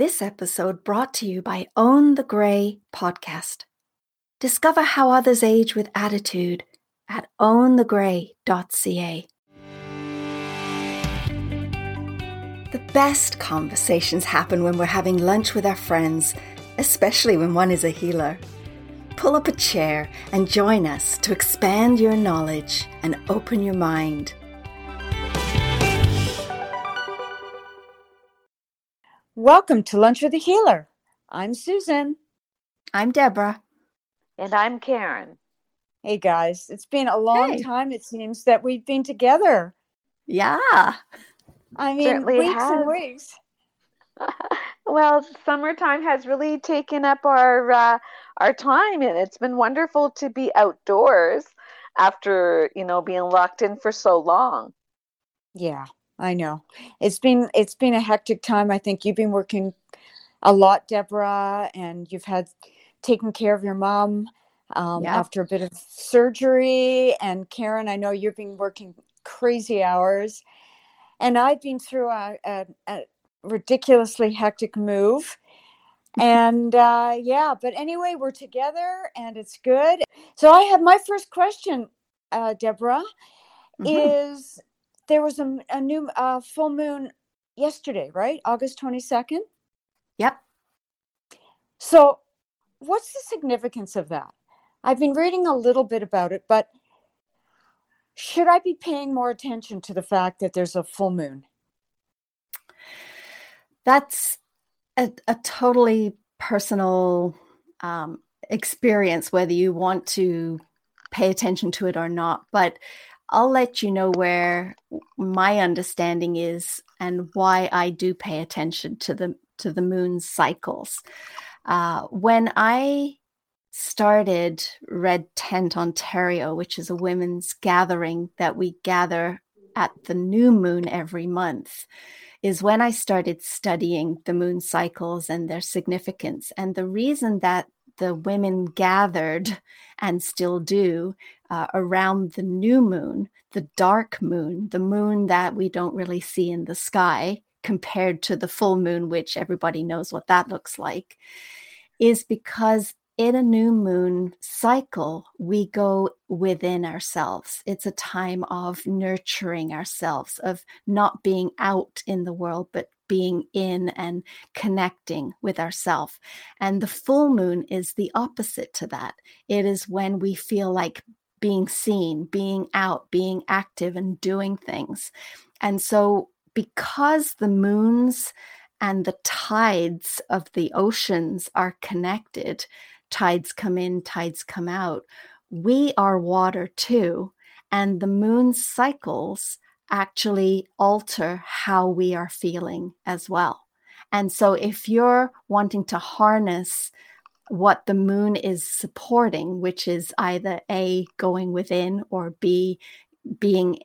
This episode brought to you by Own the Grey podcast. Discover how others age with attitude at ownthegrey.ca. The best conversations happen when we're having lunch with our friends, especially when one is a healer. Pull up a chair and join us to expand your knowledge and open your mind. Welcome to Lunch with a Healer. I'm Susan. I'm Deborah. And I'm Karen. Hey guys, it's been a long time, it seems, that we've been together. Yeah. I mean, Certainly weeks and weeks. Well, summertime has really taken up our time, and it's been wonderful to be outdoors after, you know, being locked in for so long. Yeah, I know. It's been a hectic time. I think you've been working a lot, Deborah, and you've had taken care of your mom after a bit of surgery. And Karen, I know you've been working crazy hours, and I've been through a ridiculously hectic move. And but anyway, we're together and it's good. So I have my first question, Deborah, is there was a new full moon yesterday, right? August 22nd? Yep. So what's the significance of that? I've been reading a little bit about it, but should I be paying more attention to the fact that there's a full moon? That's a totally personal experience, whether you want to pay attention to it or not. But I'll let you know where my understanding is and why I do pay attention to the moon cycles. When I started Red Tent Ontario, which is a women's gathering that we gather at the new moon every month, is when I started studying the moon cycles and their significance. And the reason that the women gathered and still do around the new moon, the dark moon, the moon that we don't really see in the sky compared to the full moon, which everybody knows what that looks like, is because in a new moon cycle, we go within ourselves. It's a time of nurturing ourselves, of not being out in the world, but being in and connecting with ourselves. And the full moon is the opposite to that. It is when we feel like being seen, being out, being active and doing things. And so because the moons and the tides of the oceans are connected, tides come in, tides come out. We are water too, and the moon cycles actually alter how we are feeling as well. And so if you're wanting to harness what the moon is supporting, which is either A, going within, or B, being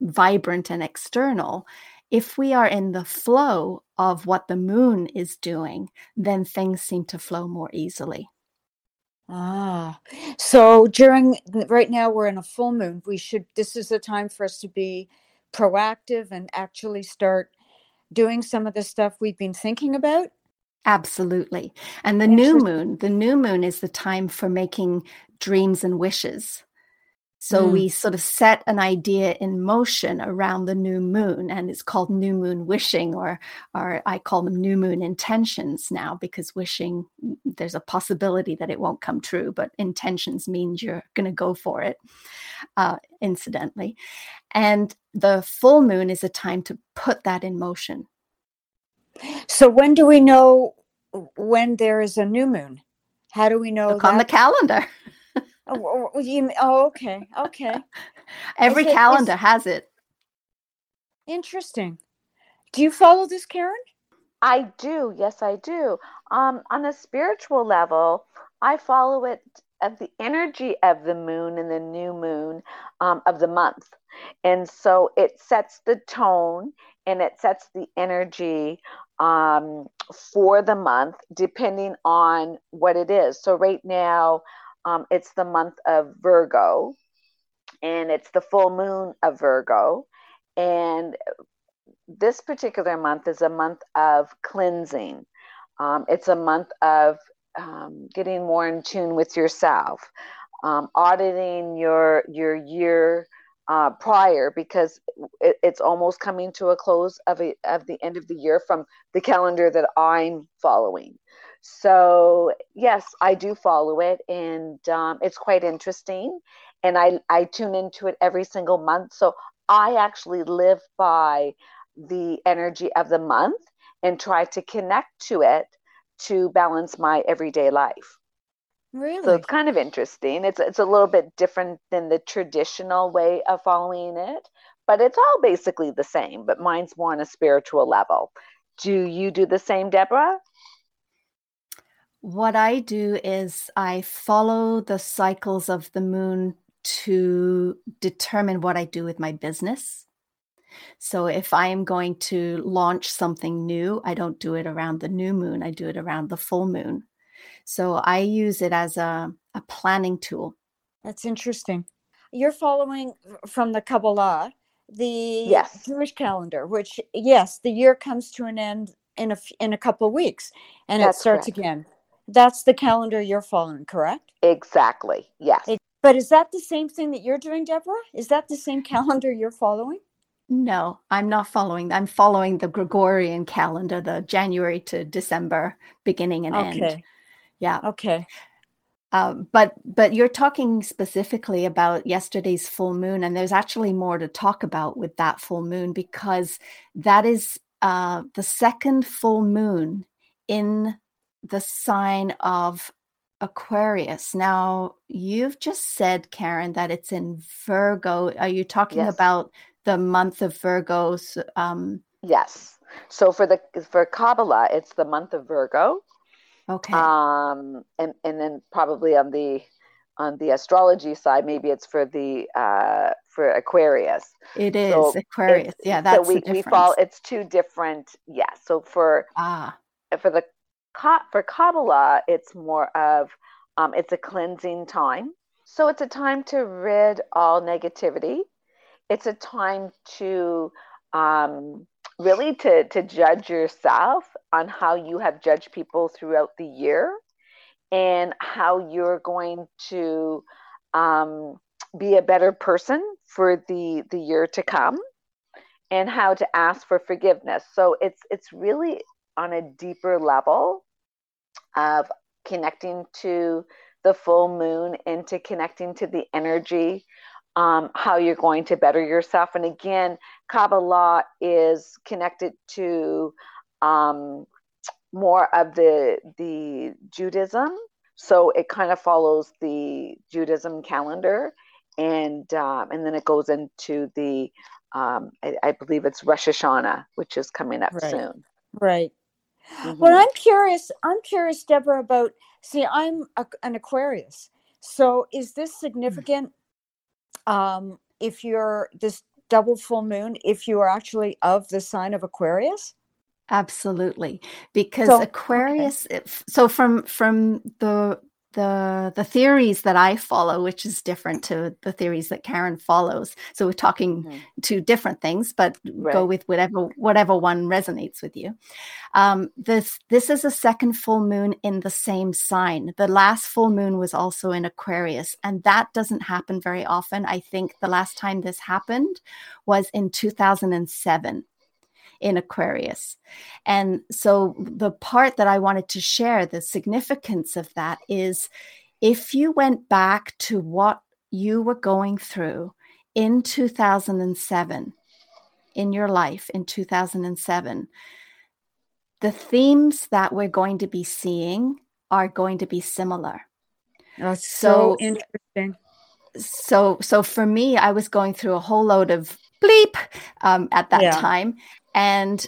vibrant and external, if we are in the flow of what the moon is doing, then things seem to flow more easily. Ah, so right now we're in a full moon. This is a time for us to be proactive and actually start doing some of the stuff we've been thinking about. Absolutely. And the new moon is the time for making dreams and wishes. So we sort of set an idea in motion around the new moon, and it's called new moon wishing, or I call them new moon intentions now, because wishing, there's a possibility that it won't come true, but intentions means you're going to go for it, incidentally. And the full moon is a time to put that in motion. So when do we know when there is a new moon? How do we know? Look on the calendar. Okay. Every calendar has it. Interesting. Do you follow this, Karen? I do. Yes, I do. On a spiritual level, I follow it of the energy of the moon and the new moon of the month. And so it sets the tone and it sets the energy for the month, depending on what it is. So right now, it's the month of Virgo, and it's the full moon of Virgo, and this particular month is a month of cleansing. It's a month of getting more in tune with yourself, auditing your year prior, because it's almost coming to a close of the end of the year from the calendar that I'm following. So yes, I do follow it, and it's quite interesting. And I tune into it every single month. So I actually live by the energy of the month and try to connect to it to balance my everyday life. Really? So it's kind of interesting. It's a little bit different than the traditional way of following it, but it's all basically the same, but mine's more on a spiritual level. Do you do the same, Deborah? What I do is I follow the cycles of the moon to determine what I do with my business. So if I am going to launch something new, I don't do it around the new moon. I do it around the full moon. So I use it as a planning tool. That's interesting. You're following from the Kabbalah, the yes. Jewish calendar, which, yes, the year comes to an end in a couple of weeks, and that's it starts correct. Again. That's the calendar you're following, correct? Exactly, yes. But is that the same thing that you're doing, Deborah? Is that the same calendar you're following? No, I'm not following. I'm following the Gregorian calendar, the January to December beginning and end. Yeah. Okay. But you're talking specifically about yesterday's full moon, and there's actually more to talk about with that full moon, because that is the second full moon in the sign of Aquarius. Now, you've just said, Karen, that it's in Virgo. Are you talking yes. about the month of Virgo? Yes. So for Kabbalah, it's the month of Virgo. Okay. And then probably on the astrology side, maybe it's for Aquarius. It is so Aquarius. Yeah, that's so we fall. It's two different. Yeah. So for Kabbalah, it's more of it's a cleansing time. So it's a time to rid all negativity. It's a time to really to judge yourself on how you have judged people throughout the year, and how you're going to be a better person for the year to come, and how to ask for forgiveness. So it's really on a deeper level of connecting to the full moon and to connecting to the energy, how you're going to better yourself. And again, Kabbalah is connected to more of the Judaism. So it kind of follows the Judaism calendar, and then it goes into the, I believe it's Rosh Hashanah, which is coming up right. soon. Right. Mm-hmm. Well, I'm curious, Deborah, about, see, I'm an Aquarius. So is this significant if you're this double full moon, if you are actually of the sign of Aquarius? Absolutely, because Aquarius. Okay. So from the theories that I follow, which is different to the theories that Karen follows. So we're talking two different things, but right. go with whatever one resonates with you. This is a second full moon in the same sign. The last full moon was also in Aquarius, and that doesn't happen very often. I think the last time this happened was in 2007. In Aquarius. And so the part that I wanted to share, the significance of that is, if you went back to what you were going through in 2007, in your life in 2007, the themes that we're going to be seeing are going to be similar. That's so interesting. So for me, I was going through a whole load of bleep at that time. And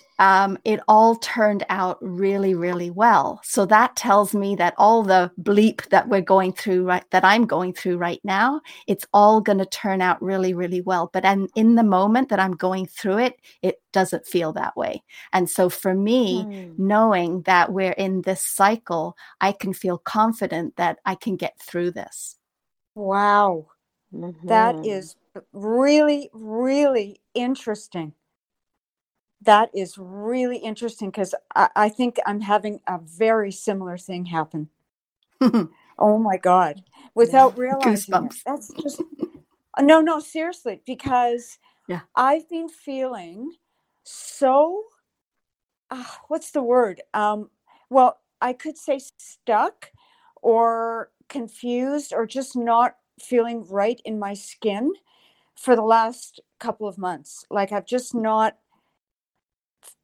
it all turned out really, really well. So that tells me that all the bleep that we're going through, that I'm going through right now, it's all going to turn out really, really well. But in the moment that I'm going through it, it doesn't feel that way. And so for me, knowing that we're in this cycle, I can feel confident that I can get through this. Wow. Mm-hmm. That is really, really interesting. That is really interesting, because I think I'm having a very similar thing happen. Oh my God. Without realizing goosebumps. It. That's just, no, seriously, because I've been feeling so, what's the word? Well, I could say stuck or confused or just not feeling right in my skin for the last couple of months. Like I've just not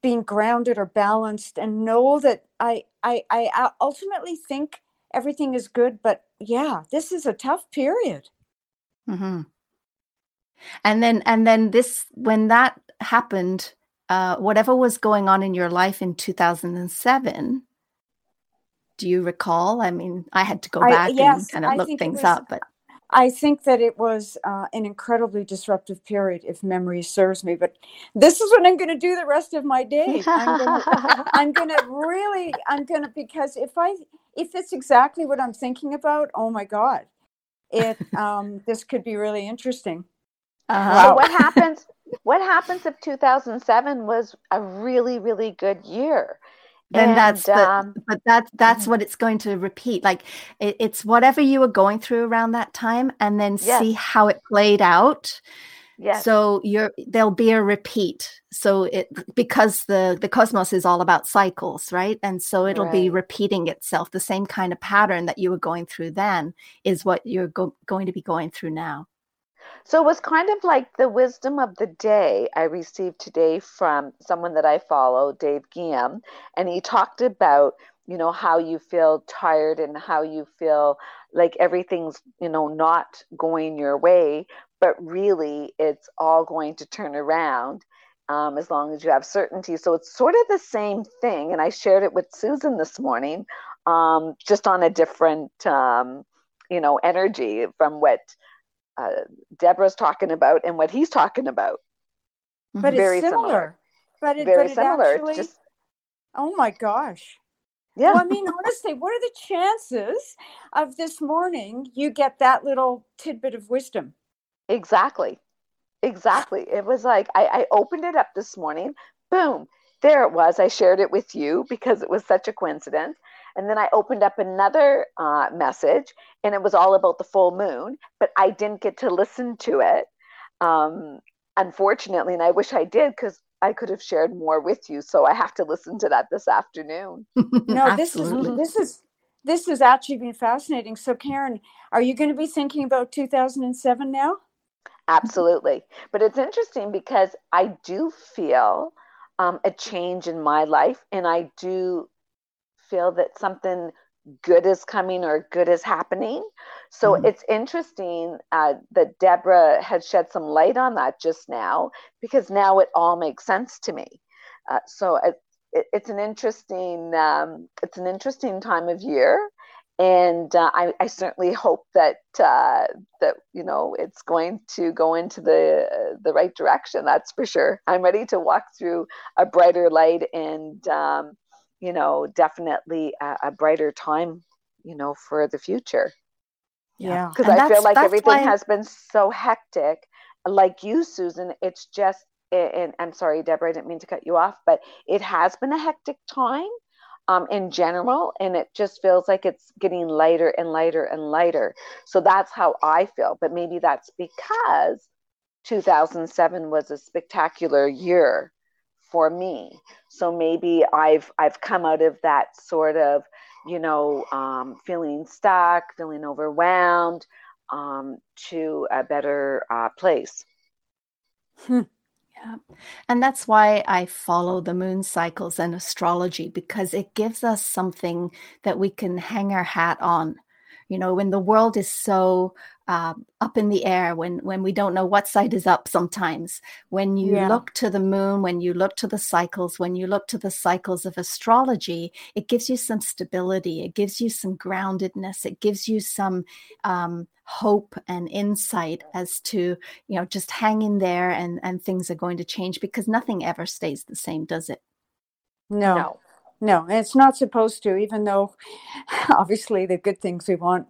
been grounded or balanced, and know that I ultimately think everything is good, but this is a tough period. Mm-hmm. And then this, when that happened, whatever was going on in your life in 2007, do you recall? I mean, I had to go back and kind of look things up, but I think that it was an incredibly disruptive period, if memory serves me. But this is what I'm going to do the rest of my day. I'm going to, because if it's exactly what I'm thinking about, oh my God, it this could be really interesting. So what happens if 2007 was a really, really good year? And that's but that's what it's going to repeat. Like it's whatever you were going through around that time, and then see how it played out. Yes. So there'll be a repeat. So because the cosmos is all about cycles, right? And so it'll be repeating itself. The same kind of pattern that you were going through then is what you're going to be going through now. So it was kind of like the wisdom of the day I received today from someone that I follow, Dave Guillaume, and he talked about, how you feel tired and how you feel like everything's, not going your way, but really it's all going to turn around as long as you have certainty. So it's sort of the same thing, and I shared it with Susan this morning, just on a different, energy from what Deborah's talking about and what he's talking about. But very it's similar. But it's similar. Actually, it's just... Oh my gosh. Yeah. Well, I mean, honestly, what are the chances of this morning you get that little tidbit of wisdom? Exactly. It was like, I opened it up this morning. Boom. There it was. I shared it with you because it was such a coincidence. And then I opened up another message, and it was all about the full moon, but I didn't get to listen to it, unfortunately. And I wish I did, because I could have shared more with you. So I have to listen to that this afternoon. No, this has actually been fascinating. So Karen, are you going to be thinking about 2007 now? Absolutely. But it's interesting because I do feel a change in my life, and I do feel that something good is coming or good is happening. So it's interesting that Deborah had shed some light on that just now, because now it all makes sense to me. So it's an interesting time of year. And I certainly hope that, it's going to go into the right direction. That's for sure. I'm ready to walk through a brighter light and, definitely a brighter time, for the future. Yeah. Because I feel like everything has been so hectic. Like you, Susan, it's just, and I'm sorry, Deborah, I didn't mean to cut you off, but it has been a hectic time in general. And it just feels like it's getting lighter and lighter and lighter. So that's how I feel. But maybe that's because 2007 was a spectacular year for me. So maybe I've come out of that sort of, feeling stuck, feeling overwhelmed, to a better place. Yeah. And that's why I follow the moon cycles and astrology, because it gives us something that we can hang our hat on. When the world is so up in the air, when we don't know what side is up sometimes, when you look to the moon, when you look to the cycles, when you look to the cycles of astrology, it gives you some stability, it gives you some groundedness, it gives you some hope and insight as to, just hang in there and things are going to change, because nothing ever stays the same, does it? No, and it's not supposed to, even though obviously the good things we want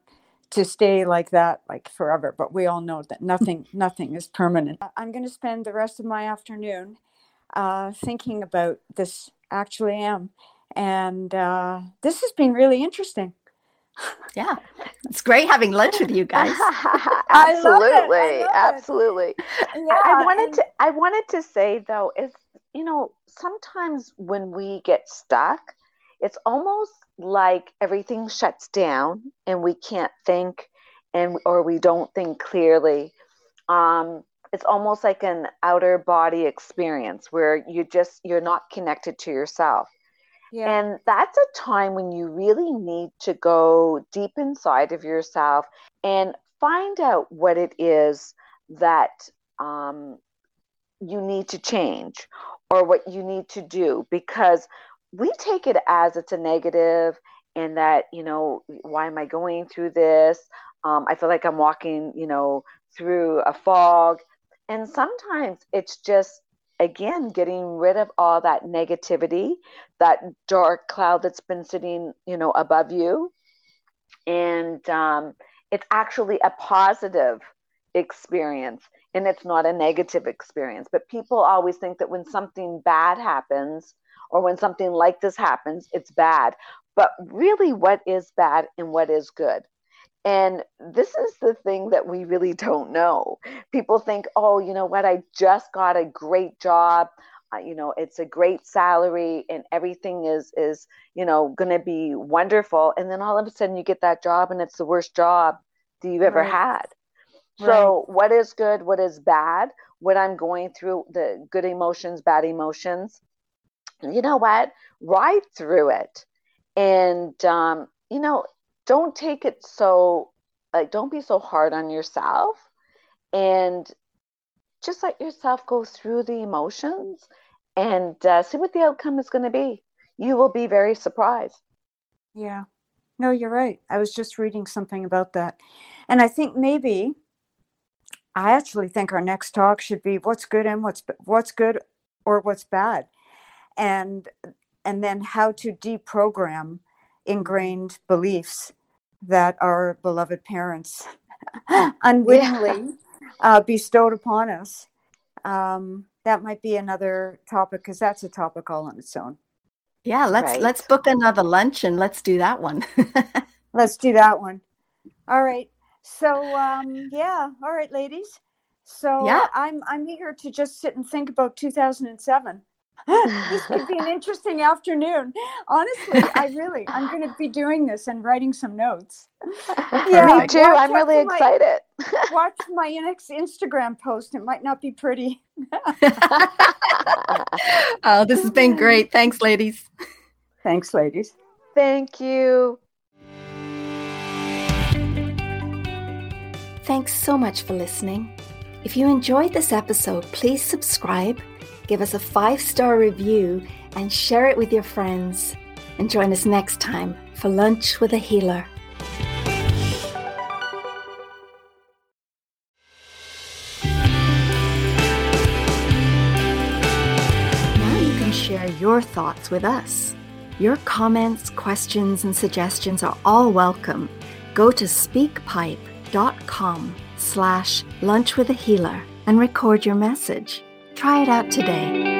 to stay like that, like forever. But we all know that nothing is permanent. I'm going to spend the rest of my afternoon thinking about this, actually am. And this has been really interesting. Yeah, it's great having lunch with you guys. Absolutely. Yeah, I wanted to say though, if you know, sometimes when we get stuck, it's almost like everything shuts down and we can't think, or we don't think clearly. It's almost like an outer body experience where you're not connected to yourself. Yeah. And that's a time when you really need to go deep inside of yourself and find out what it is that you need to change or what you need to do, because we take it as it's a negative and that, you know, why am I going through this? I feel like I'm walking, you know, through a fog. And sometimes it's just, again, getting rid of all that negativity, that dark cloud that's been sitting, you know, above you. And it's actually a positive experience and it's not a negative experience. But people always think that when something bad happens or when something like this happens, it's bad. But really, what is bad and what is good? And this is the thing that we really don't know. People think, oh, you know what? I just got a great job. You know, it's a great salary and everything is, you know, going to be wonderful. And then all of a sudden you get that job and it's the worst job that you've ever had. Right. So what is good? What is bad? What I'm going through, the good emotions, bad emotions, you know what? Ride through it. And, you know, don't take it so, like, don't be so hard on yourself and just let yourself go through the emotions and see what the outcome is going to be. You will be very surprised. Yeah. No, you're right. I was just reading something about that. And I think maybe, I actually think our next talk should be what's good and what's good or what's bad. And then how to deprogram ingrained beliefs that our beloved parents unwittingly bestowed upon us. That might be another topic, because that's a topic all on its own. Yeah, let's book another lunch and let's do that one. Let's do that one. All right. So all right, ladies. So yeah. I'm eager to just sit and think about 2007. This could be an interesting afternoon. Honestly, I'm going to be doing this and writing some notes. Yeah, me too. I'm really excited. Watch my next Instagram post. It might not be pretty. Oh, this has been great. Thanks, ladies. Thanks, ladies. Thank you. Thanks so much for listening. If you enjoyed this episode, please subscribe. Give us a 5-star review and share it with your friends. And join us next time for Lunch with a Healer. Now you can share your thoughts with us. Your comments, questions, and suggestions are all welcome. Go to speakpipe.com/lunchwithahealer and record your message. Try it out today.